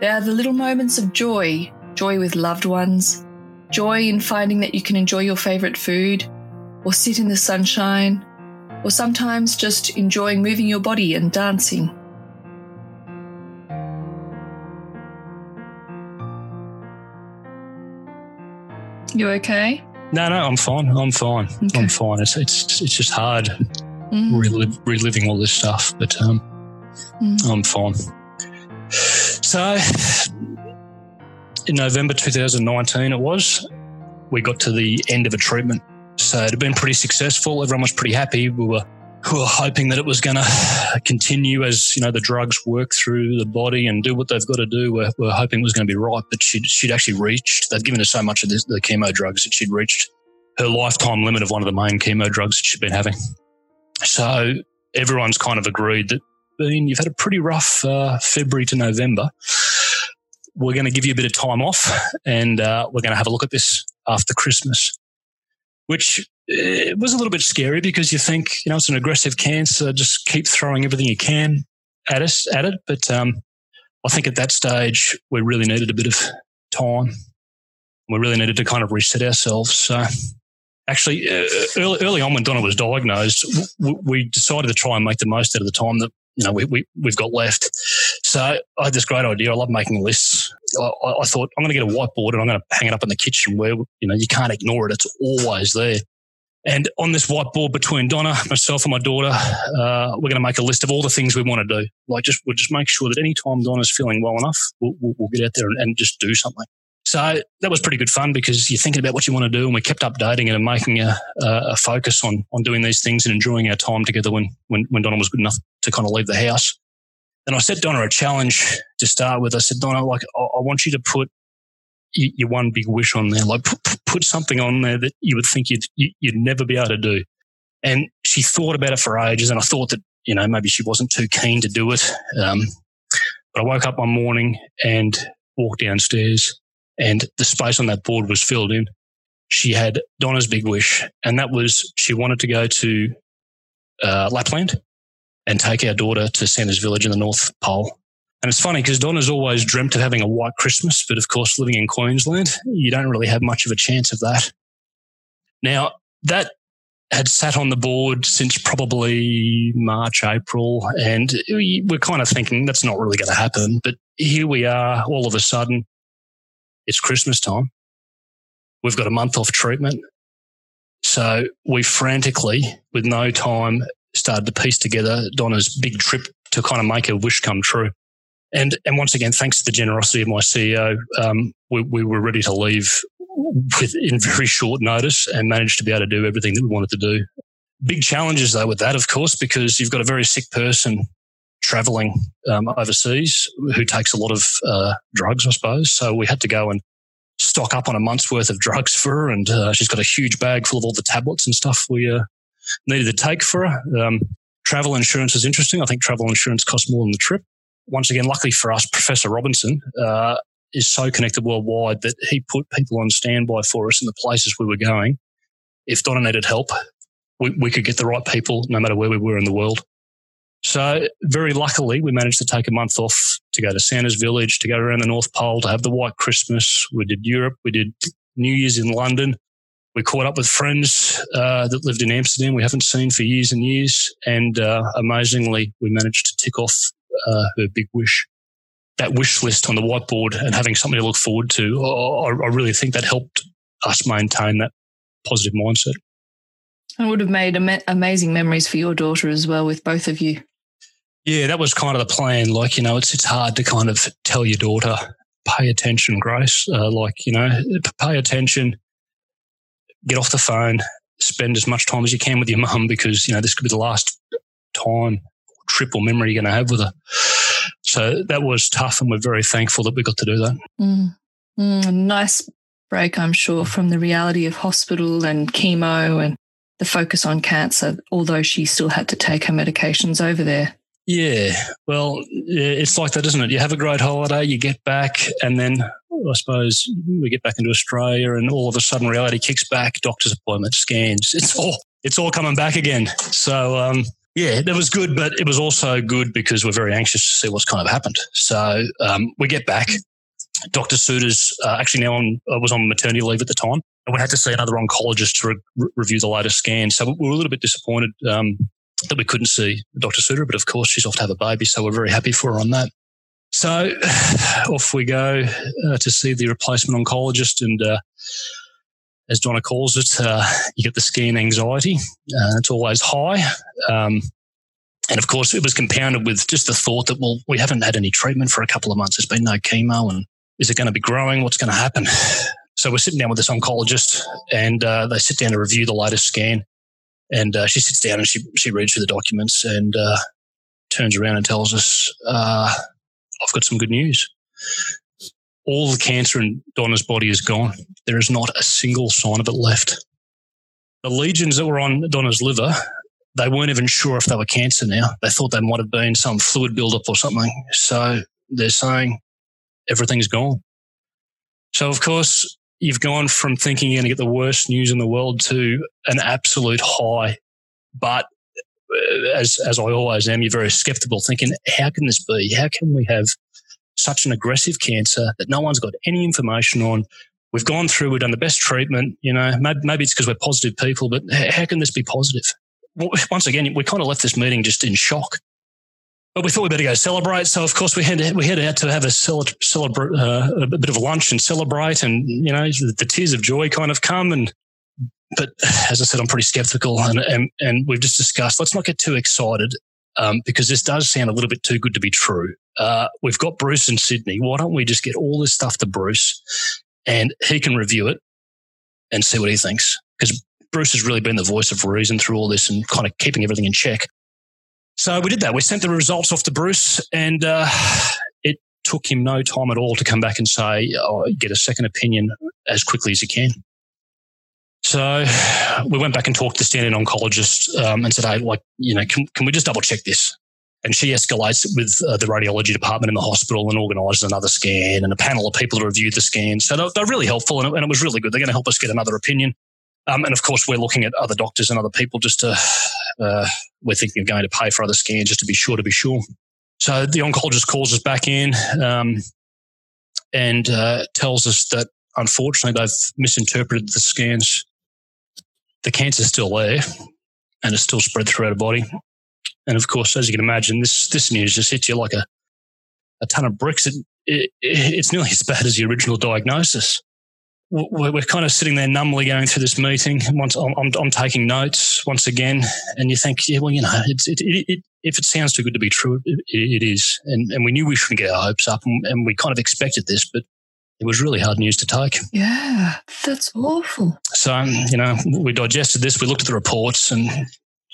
They are the little moments of joy, joy with loved ones, joy in finding that you can enjoy your favourite food, or sit in the sunshine, or sometimes just enjoying moving your body and dancing. You okay? No, no, I'm fine. I'm fine. Okay. I'm fine. It's it's it's just hard mm. reliv- reliving all this stuff, but um, mm. I'm fine. So in November twenty nineteen, it was, we got to the end of a treatment. So it had been pretty successful. Everyone was pretty happy. We were we were hoping that it was going to continue as, you know, the drugs work through the body and do what they've got to do. We're, we're hoping it was going to be right, but she'd, she'd actually reached, they'd given her so much of this, the chemo drugs that she'd reached her lifetime limit of one of the main chemo drugs that she'd been having. So everyone's kind of agreed that, Bean, you've had a pretty rough uh, February to November. We're going to give you a bit of time off, and uh, we're going to have a look at this after Christmas, which it was a little bit scary because you think, you know, it's an aggressive cancer, just keep throwing everything you can at us, at it. But um, I think at that stage, we really needed a bit of time. We really needed to kind of reset ourselves. So actually, uh, early, early on when Donna was diagnosed, w- we decided to try and make the most out of the time that, you know, we, we, we've got left. So I had this great idea. I love making lists. I, I thought, I'm going to get a whiteboard and I'm going to hang it up in the kitchen where, you know, you can't ignore it. It's always there. And on this whiteboard between Donna, myself and my daughter, uh, we're going to make a list of all the things we want to do. Like just, we'll just make sure that any time Donna's feeling well enough, we'll, we'll, we'll get out there and, and just do something. So that was pretty good fun because you're thinking about what you want to do, and we kept updating it and making a, a focus on on doing these things and enjoying our time together when, when, when Donna was good enough to kind of leave the house. And I set Donna a challenge to start with. I said, Donna, like, I, I want you to put your one big wish on there, like put, put something on there that you would think you'd, you'd never be able to do. And she thought about it for ages, and I thought that, you know, maybe she wasn't too keen to do it. Um, but I woke up one morning and walked downstairs, and the space on that board was filled in. She had Donna's big wish, and that was she wanted to go to uh, Lapland and take our daughter to Santa's Village in the North Pole. And it's funny because Donna's always dreamt of having a white Christmas, but of course, living in Queensland, you don't really have much of a chance of that. Now, that had sat on the board since probably March, April, and we're kind of thinking that's not really going to happen. But here we are, all of a sudden, it's Christmas time. We've got a month off treatment. So we frantically, with no time, started to piece together Donna's big trip to kind of make her wish come true. And and once again, thanks to the generosity of my C E O, um, we, we were ready to leave with in very short notice and managed to be able to do everything that we wanted to do. Big challenges though with that, of course, because you've got a very sick person traveling um, overseas who takes a lot of uh, drugs, I suppose. So we had to go and stock up on a month's worth of drugs for her, and uh, she's got a huge bag full of all the tablets and stuff we uh, needed to take for her. Um, travel insurance is interesting. I think travel insurance costs more than the trip. Once again, luckily for us, Professor Robinson uh, is so connected worldwide that he put people on standby for us in the places we were going. If Donna needed help, we, we could get the right people no matter where we were in the world. So very luckily, we managed to take a month off to go to Santa's Village, to go around the North Pole, to have the White Christmas. We did Europe. We did New Year's in London. We caught up with friends uh, that lived in Amsterdam we haven't seen for years and years. And uh, amazingly, we managed to tick off Uh, her big wish, that wish list on the whiteboard, and having something to look forward to. Oh, I really think that helped us maintain that positive mindset. I would have made ama- amazing memories for your daughter as well, with both of you. Yeah, that was kind of the plan. Like, you know, it's it's hard to kind of tell your daughter, pay attention, Grace. Uh, like, you know, pay attention, get off the phone, spend as much time as you can with your mum, because, you know, this could be the last time trip or memory you're going to have with her. So that was tough, and we're very thankful that we got to do that. Mm. Mm, a nice break, I'm sure, from the reality of hospital and chemo and the focus on cancer, although she still had to take her medications over there. Yeah, well, it's like that, isn't it? You have a great holiday, you get back, and then I suppose we get back into Australia and all of a sudden reality kicks back, doctor's appointments, scans, it's all, it's all coming back again. So, um, yeah, that was good, but it was also good because we're very anxious to see what's kind of happened. So um, we get back. Doctor Suda's uh, actually now on uh, was on maternity leave at the time, and we had to see another oncologist to re- review the latest scan. So we were a little bit disappointed um, that we couldn't see Doctor Suda, but of course she's off to have a baby, so we're very happy for her on that. So off we go uh, to see the replacement oncologist, and uh, as Donna calls it, uh, you get the scan anxiety. Uh, it's always high. Um, and, of course, it was compounded with just the thought that, well, we haven't had any treatment for a couple of months. There's been no chemo, and is it going to be growing? What's going to happen? So we're sitting down with this oncologist, and uh, they sit down to review the latest scan. And uh, she sits down and she, she reads through the documents and uh, turns around and tells us, uh, I've got some good news. All the cancer in Donna's body is gone. There is not a single sign of it left. The lesions that were on Donna's liver, they weren't even sure if they were cancer now. They thought they might have been some fluid buildup or something. So they're saying everything's gone. So, of course, you've gone from thinking you're going to get the worst news in the world to an absolute high. But as, as I always am, you're very skeptical, thinking, how can this be? How can we have such an aggressive cancer that no one's got any information on? We've gone through, we've done the best treatment, you know, maybe, maybe it's because we're positive people, but how can this be positive? Well, once again, we kind of left this meeting just in shock, but we thought we better go celebrate. So of course we had to, we headed out to have a, cele- celebra- uh, a bit of lunch and celebrate, and, you know, the tears of joy kind of come. And, but as I said, I'm pretty skeptical, and, and, and we've just discussed, let's not get too excited. Um, because this does sound a little bit too good to be true. Uh, we've got Bruce in Sydney. Why don't we just get all this stuff to Bruce and he can review it and see what he thinks. Because Bruce has really been the voice of reason through all this and kind of keeping everything in check. So we did that. We sent the results off to Bruce, and uh, it took him no time at all to come back and say, oh, get a second opinion as quickly as he can. So we went back and talked to the standing oncologist um, and said, hey, like, you know, can, can we just double check this? And she escalates it with uh, the radiology department in the hospital and organises another scan and a panel of people to review the scan. So they're, they're really helpful, and it, and it was really good. They're going to help us get another opinion. Um, and of course, we're looking at other doctors and other people just to, uh, we're thinking of going to pay for other scans just to be sure to be sure. So the oncologist calls us back in um, and uh, tells us that unfortunately they've misinterpreted the scans. The cancer's still there and it's still spread throughout her body. And of course, as you can imagine, this this news just hits you like a, a ton of bricks. It, it, it's nearly as bad as the original diagnosis. We're, we're kind of sitting there numbly going through this meeting. Once I'm, I'm, I'm taking notes once again, and you think, yeah, well, you know, it's, it, it, it, if it sounds too good to be true, it, it, it is. And, and we knew we shouldn't get our hopes up, and, and we kind of expected this, but it was really hard news to take. Yeah, that's awful. So, um, you know, we digested this. We looked at the reports and...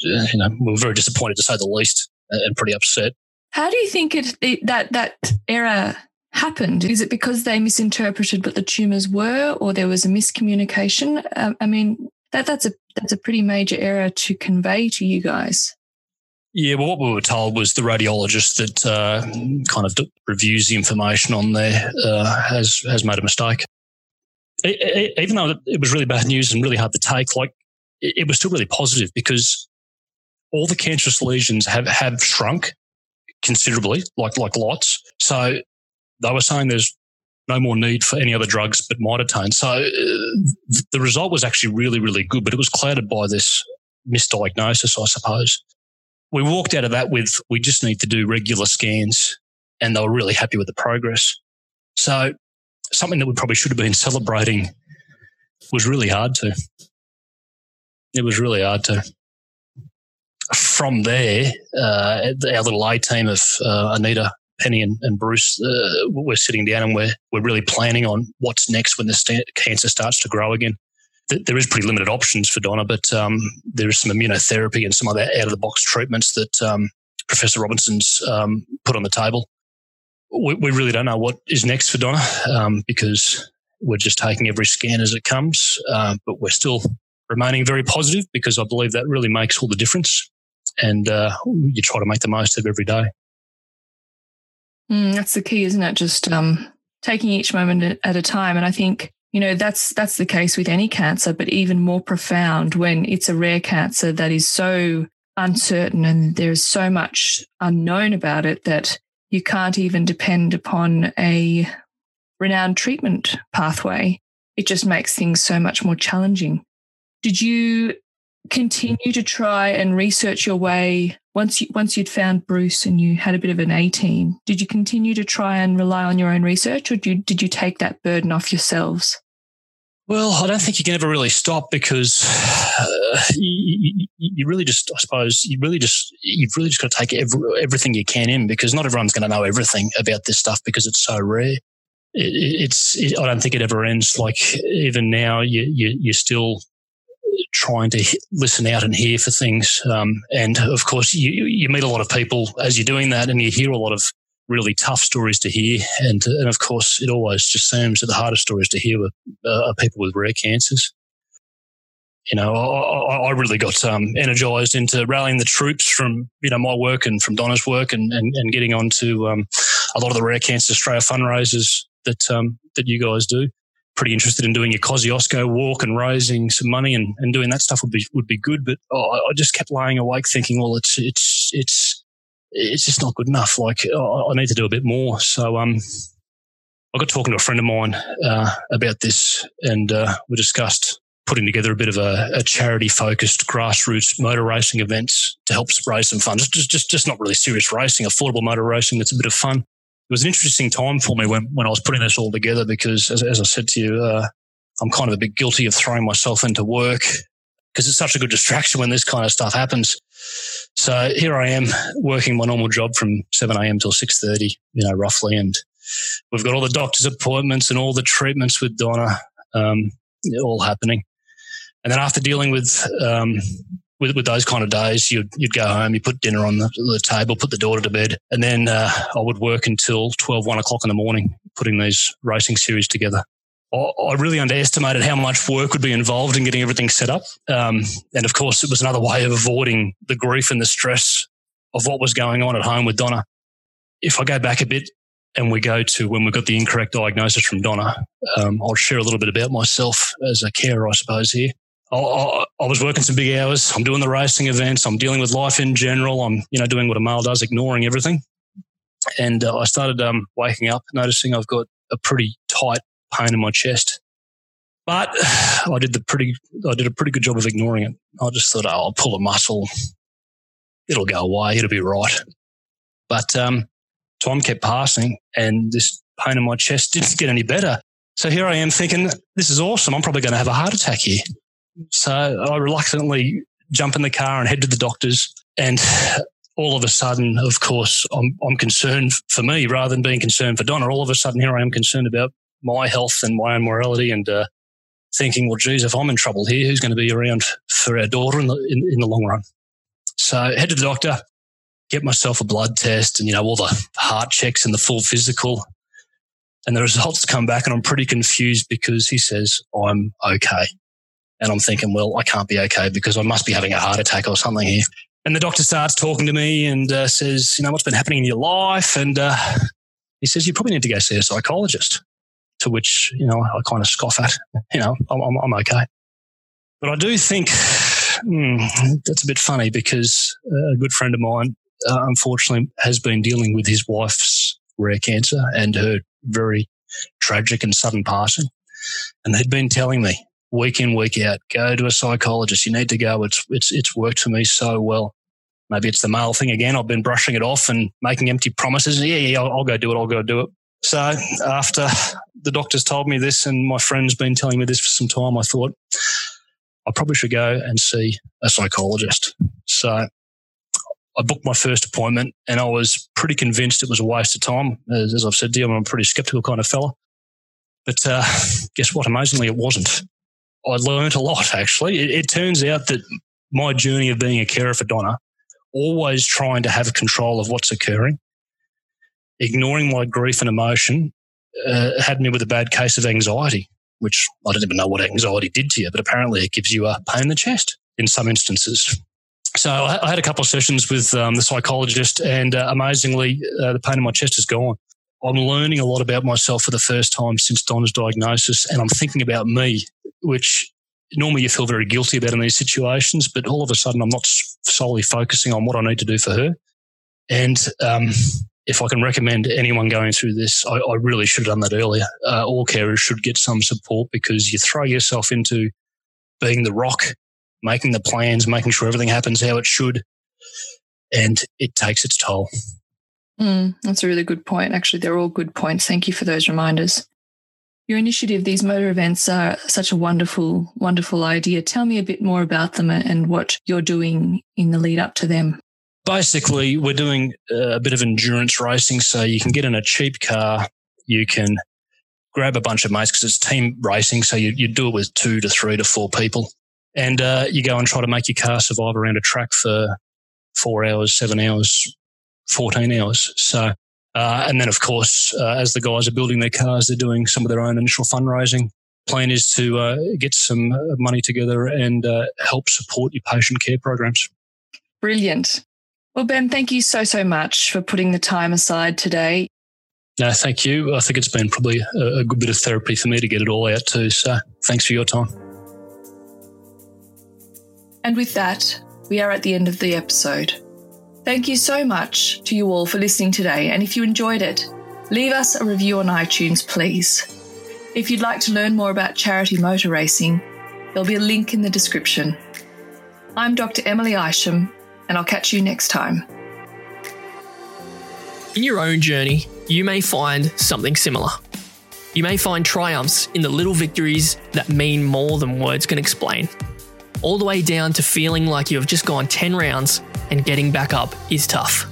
Uh, you know, we were very disappointed, to say the least, and pretty upset. How do you think it, it that that error happened? Is it because they misinterpreted what the tumours were, or there was a miscommunication? Um, I mean, that that's a that's a pretty major error to convey to you guys. Yeah, well, what we were told was the radiologist that uh, kind of reviews the information on there uh, has has made a mistake. It, it, even though it was really bad news and really hard to take, like it, it was still really positive because all the cancerous lesions have, have shrunk considerably, like like lots. So they were saying there's no more need for any other drugs but mitotane. So uh, the result was actually really, really good, but it was clouded by this misdiagnosis, I suppose. We walked out of that with, we just need to do regular scans, and they were really happy with the progress. So something that we probably should have been celebrating was really hard to. It was really hard to. From there, uh, our little A team of uh, Anita, Penny and, and Bruce, uh, we're sitting down and we're, we're really planning on what's next when the st- cancer starts to grow again. Th- there is pretty limited options for Donna, but um, there is some immunotherapy and some other out-of-the-box treatments that um, Professor Robinson's um, put on the table. We, we really don't know what is next for Donna um, because we're just taking every scan as it comes, uh, but we're still remaining very positive because I believe that really makes all the difference. And uh, you try to make the most of every day. Mm, that's the key, isn't it? Just um, taking each moment at a time. And I think, you know, that's that's the case with any cancer, but even more profound when it's a rare cancer that is so uncertain and there is so much unknown about it that you can't even depend upon a renowned treatment pathway. It just makes things so much more challenging. Did you continue to try and research your way once you once you'd found Bruce and you had a bit of an A team? Did you continue to try and rely on your own research, or did you, did you take that burden off yourselves? Well, I don't think you can ever really stop because uh, you, you really just, I suppose, you really just you've really just got to take every, everything you can in because not everyone's going to know everything about this stuff because it's so rare. It, it's it, I don't think it ever ends. Like even now, you you you're still trying to listen out and hear for things. Um, and, of course, you, you meet a lot of people as you're doing that and you hear a lot of really tough stories to hear. And, and of course, it always just seems that the hardest stories to hear are, uh, are people with rare cancers. You know, I, I really got um, energised into rallying the troops from, you know, my work and from Donna's work and, and, and getting on to um, a lot of the Rare Cancers Australia fundraisers that um, that you guys do. Pretty interested in doing your Kosciuszko walk and raising some money and, and doing that stuff would be would be good. But oh, I just kept lying awake thinking, well, it's it's it's it's just not good enough. Like oh, I need to do a bit more. So um, I got talking to a friend of mine uh, about this, and uh, we discussed putting together a bit of a, a charity focused grassroots motor racing events to help raise some funds. Just just just not really serious racing, affordable motor racing that's a bit of fun. It was an interesting time for me when, when I was putting this all together because, as, as I said to you, uh, I'm kind of a bit guilty of throwing myself into work because it's such a good distraction when this kind of stuff happens. So here I am working my normal job from seven a.m. till six thirty, you know, roughly, and We've got all the doctor's appointments and all the treatments with Donna um, all happening. And then after dealing with um, with, with those kind of days, you'd, you'd go home, you put dinner on the, the table, put the daughter to bed, and then uh, I would work until twelve, one o'clock in the morning putting these racing series together. I really underestimated how much work would be involved in getting everything set up. Um, and, of course, it was another way of avoiding the grief and the stress of what was going on at home with Donna. If I go back a bit and we go to when we got the incorrect diagnosis from Donna, um, I'll share a little bit about myself as a carer, I suppose, here. I, I, I was working some big hours. I'm doing the racing events. I'm dealing with life in general. I'm, you know, doing what a male does, ignoring everything. And uh, I started um, waking up, noticing I've got a pretty tight pain in my chest, but I did the pretty. I did a pretty good job of ignoring it. I just thought, oh, I'll pull a muscle; it'll go away; it'll be right. But um, time kept passing, and this pain in my chest didn't get any better. So here I am thinking, this is awesome. I'm probably going to have a heart attack here. So I reluctantly jump in the car and head to the doctor's, and all of a sudden, of course, I'm, I'm concerned for me rather than being concerned for Donna. All of a sudden, here I am concerned about my health and my own morality, and uh, thinking, well, geez, if I'm in trouble here, who's going to be around for our daughter in the, in, in the long run? So I head to the doctor, get myself a blood test and, you know, all the heart checks and the full physical. And the results come back and I'm pretty confused because he says, I'm okay. And I'm thinking, well, I can't be okay because I must be having a heart attack or something here. And the doctor starts talking to me and uh, says, you know, what's been happening in your life? And uh, he says, you probably need to go see a psychologist. To which, you know, I kind of scoff at, you know, I'm, I'm, I'm okay. But I do think hmm, that's a bit funny because a good friend of mine, uh, unfortunately, has been dealing with his wife's rare cancer and her very tragic and sudden passing. And they'd been telling me week in, week out, go to a psychologist. You need to go. It's, it's, it's worked for me so well. Maybe it's the male thing again. I've been brushing it off and making empty promises. Yeah, yeah, I'll, I'll go do it. I'll go do it. So after the doctors told me this and my friend's been telling me this for some time, I thought I probably should go and see a psychologist. So I booked my first appointment and I was pretty convinced it was a waste of time. As I've said to you, I'm a pretty sceptical kind of fella. But uh, guess what? Amazingly, it wasn't. I learned a lot, actually. It, it turns out that my journey of being a carer for Donna, always trying to have control of what's occurring, ignoring my grief and emotion uh, had me with a bad case of anxiety, which I don't even know what anxiety did to you, but apparently it gives you a pain in the chest in some instances. So I had a couple of sessions with um, the psychologist and uh, amazingly, uh, the pain in my chest is gone. I'm learning a lot about myself for the first time since Donna's diagnosis, and I'm thinking about me, which normally you feel very guilty about in these situations, but all of a sudden I'm not solely focusing on what I need to do for her. And um if I can recommend anyone going through this, I, I really should have done that earlier. Uh, all carers should get some support because you throw yourself into being the rock, making the plans, making sure everything happens how it should, and it takes its toll. Mm, that's a really good point. Actually, they're all good points. Thank you for those reminders. Your initiative, these motor events, are such a wonderful, wonderful idea. Tell me a bit more about them and what you're doing in the lead up to them. Basically, we're doing a bit of endurance racing, so you can get in a cheap car, you can grab a bunch of mates because it's team racing, so you, you do it with two to three to four people, and uh, you go and try to make your car survive around a track for four hours, seven hours, fourteen hours. So, uh, and then, of course, uh, as the guys are building their cars, they're doing some of their own initial fundraising. Plan is to uh, get some money together and uh, help support your patient care programs. Brilliant. Well, Ben, thank you so, so much for putting the time aside today. No, thank you. I think it's been probably a good bit of therapy for me to get it all out too. So thanks for your time. And with that, we are at the end of the episode. Thank you so much to you all for listening today. And if you enjoyed it, leave us a review on iTunes, please. If you'd like to learn more about charity motor racing, there'll be a link in the description. I'm Doctor Emily Isham, and I'll catch you next time. In your own journey, you may find something similar. You may find triumphs in the little victories that mean more than words can explain, all the way down to feeling like you have just gone ten rounds and getting back up is tough.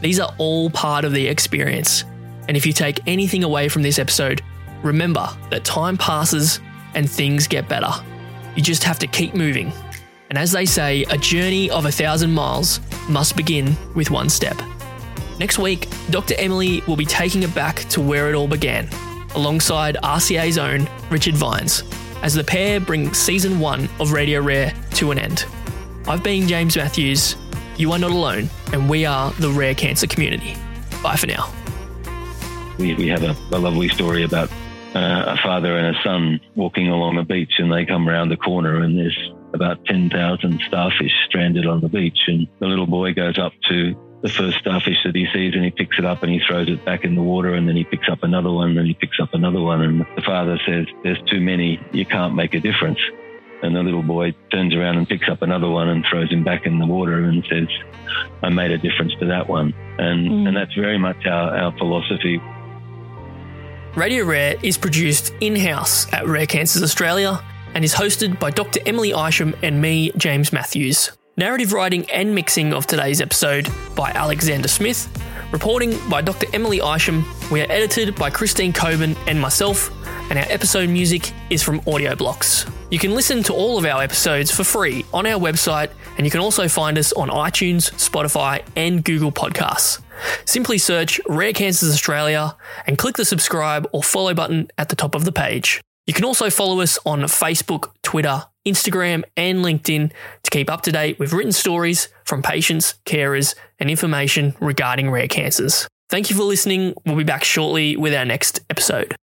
These are all part of the experience, And if you take anything away from this episode, remember that time passes and things get better. You just have to keep moving. And as they say, a journey of a thousand miles must begin with one step. Next week, Doctor Emily will be taking it back to where it all began, alongside R C A's own Richard Vines, as the pair bring Season one of Radio Rare to an end. I've been James Matthews, you are not alone, and we are the Rare Cancer Community. Bye for now. We, we have a, a lovely story about uh, a father and a son walking along a beach, and they come round the corner and there's about ten thousand starfish stranded on the beach, and the little boy goes up to the first starfish that he sees and he picks it up and he throws it back in the water, and then he picks up another one and then he picks up another one, and the father says, "There's too many, you can't make a difference." And the little boy turns around and picks up another one and throws him back in the water and says, "I made a difference to that one." And mm. and that's very much our, our philosophy. Radio Rare is produced in-house at Rare Cancers Australia and is hosted by Doctor Emily Isham and me, James Matthews. Narrative writing and mixing of today's episode by Alexander Smith. Reporting by Doctor Emily Isham. We are edited by Christine Coben and myself, and our episode music is from Audioblocks. You can listen to all of our episodes for free on our website, and you can also find us on iTunes, Spotify and Google Podcasts. Simply search Rare Cancers Australia and click the subscribe or follow button at the top of the page. You can also follow us on Facebook, Twitter, Instagram and LinkedIn to keep up to date with written stories from patients, carers, and information regarding rare cancers. Thank you for listening. We'll be back shortly with our next episode.